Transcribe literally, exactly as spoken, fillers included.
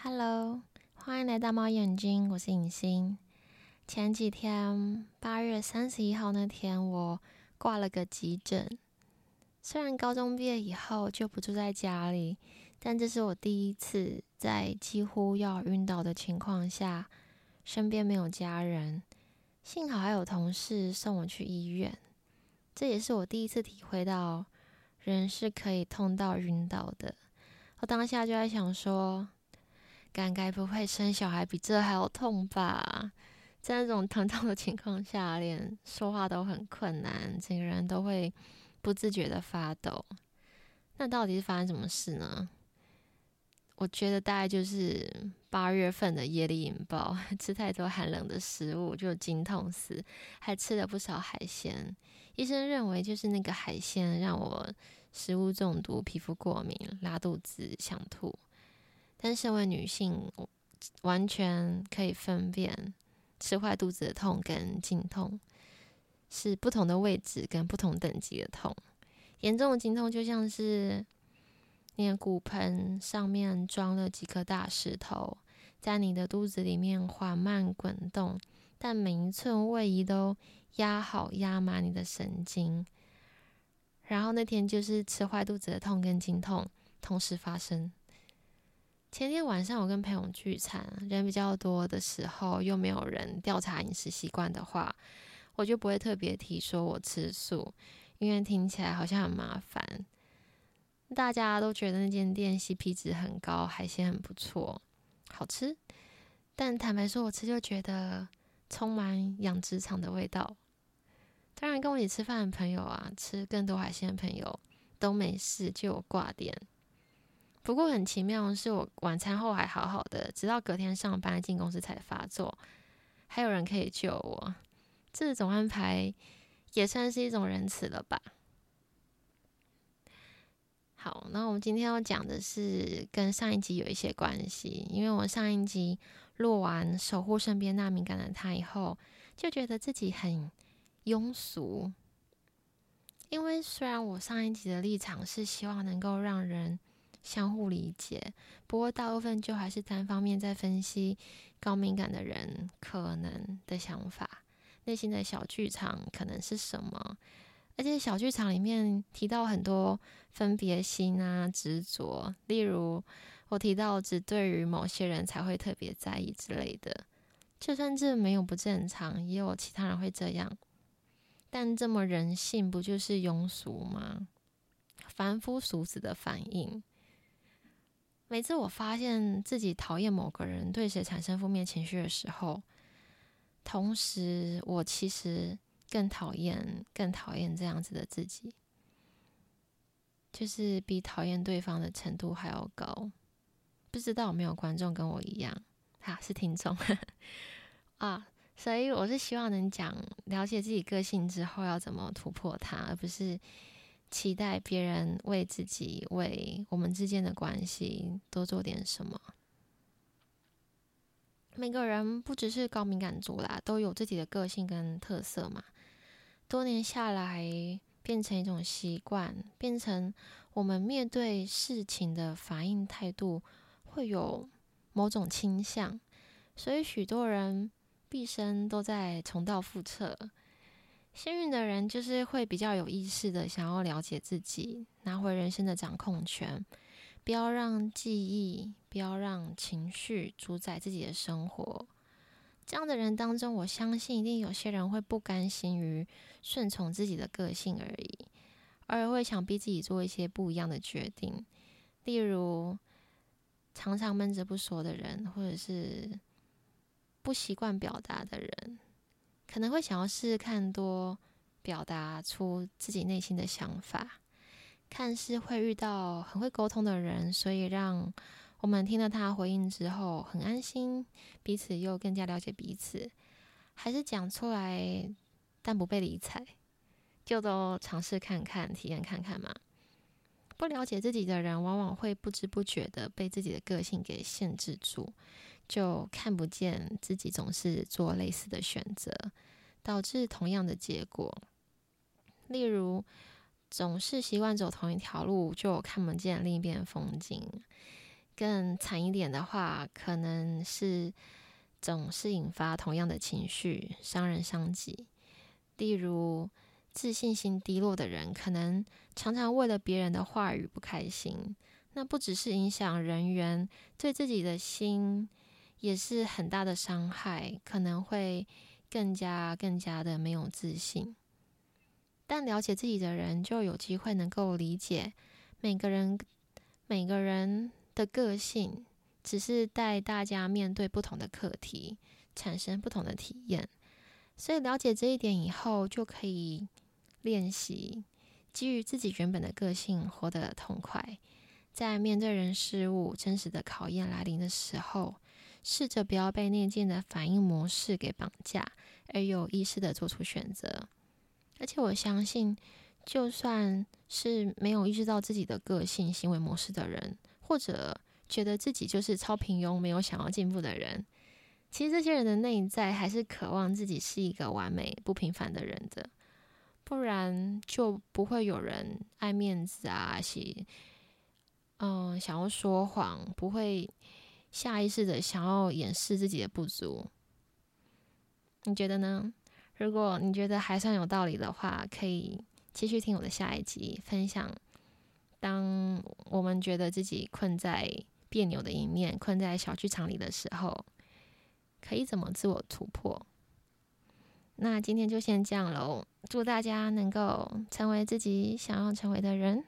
Hello， 欢迎来到猫眼睛，我是影星。前几天八月三十一号那天，我挂了个急诊。虽然高中毕业以后就不住在家里，但这是我第一次在几乎要晕倒的情况下，身边没有家人，幸好还有同事送我去医院。这也是我第一次体会到人是可以痛到晕倒的。我当下就在想说，该该不会生小孩比这还要痛吧？在那种疼痛的情况下，连说话都很困难，整个人都会不自觉的发抖。那到底是发生什么事呢？我觉得大概就是八月份的夜里引爆，吃太多寒冷的食物就惊痛死，还吃了不少海鲜。医生认为就是那个海鲜让我食物中毒、皮肤过敏、拉肚子、想吐。但身为女性，我完全可以分辨吃坏肚子的痛跟经痛是不同的位置跟不同等级的痛。严重的经痛就像是你的骨盆上面装了几颗大石头，在你的肚子里面缓慢滚动，但每一寸位移都压好压满你的神经。然后那天就是吃坏肚子的痛跟经痛同时发生。前天晚上我跟朋友聚餐，人比较多的时候又没有人调查饮食习惯的话，我就不会特别提说我吃素，因为听起来好像很麻烦。大家都觉得那间店 C P 值很高，海鲜很不错，好吃，但坦白说我吃就觉得充满养殖场的味道。当然跟我一起吃饭的朋友啊，吃更多海鲜的朋友都没事，就有挂点。不过很奇妙的是，我晚餐后还好好的，直到隔天上班进公司才发作，还有人可以救我。这种安排也算是一种仁慈了吧。好，那我们今天要讲的是跟上一集有一些关系，因为我上一集录完《守护身边那敏感的他》以后，就觉得自己很庸俗。因为虽然我上一集的立场是希望能够让人相互理解，不过大部分就还是单方面在分析高敏感的人可能的想法，内心的小剧场可能是什么。而且小剧场里面提到很多分别心啊、执着，例如我提到只对于某些人才会特别在意之类的。就算这没有不正常，也有其他人会这样，但这么人性不就是庸俗吗？凡夫俗子的反应。每次我发现自己讨厌某个人，对谁产生负面情绪的时候，同时我其实更讨厌更讨厌这样子的自己，就是比讨厌对方的程度还要高。不知道有没有观众跟我一样啊，是听众啊，所以我是希望能讲了解自己个性之后要怎么突破它，而不是期待别人为自己、为我们之间的关系多做点什么。每个人不只是高敏感族啦，都有自己的个性跟特色嘛。多年下来，变成一种习惯，变成我们面对事情的反应态度会有某种倾向，所以许多人毕生都在重蹈覆辙。幸运的人就是会比较有意识的想要了解自己，拿回人生的掌控权，不要让记忆，不要让情绪主宰自己的生活。这样的人当中，我相信一定有些人会不甘心于顺从自己的个性而已，而会想逼自己做一些不一样的决定，例如常常闷着不说的人，或者是不习惯表达的人，可能会想要试试看多表达出自己内心的想法。看似会遇到很会沟通的人，所以让我们听了他回应之后很安心，彼此又更加了解彼此。还是讲出来但不被理睬，就都尝试看看、体验看看嘛。不了解自己的人往往会不知不觉的被自己的个性给限制住，就看不见自己总是做类似的选择，导致同样的结果。例如总是习惯走同一条路，就看不见另一边风景，更惨一点的话，可能是总是引发同样的情绪，伤人伤己。例如自信心低落的人，可能常常为了别人的话语不开心，那不只是影响人缘，对自己的心也是很大的伤害，可能会更加更加的没有自信。但了解自己的人就有机会能够理解每个人每个人的个性，只是带大家面对不同的课题，产生不同的体验。所以了解这一点以后，就可以练习基于自己原本的个性活得痛快，在面对人事物真实的考验来临的时候，试着不要被内建的反应模式给绑架，而有意识的做出选择。而且我相信，就算是没有意识到自己的个性行为模式的人，或者觉得自己就是超平庸没有想要进步的人，其实这些人的内在还是渴望自己是一个完美不平凡的人的，不然就不会有人爱面子啊，喜嗯想要说谎，不会下意识的想要掩饰自己的不足。你觉得呢？如果你觉得还算有道理的话，可以继续听我的下一集，分享当我们觉得自己困在别扭的一面，困在小剧场里的时候，可以怎么自我突破。那今天就先这样咯，祝大家能够成为自己想要成为的人。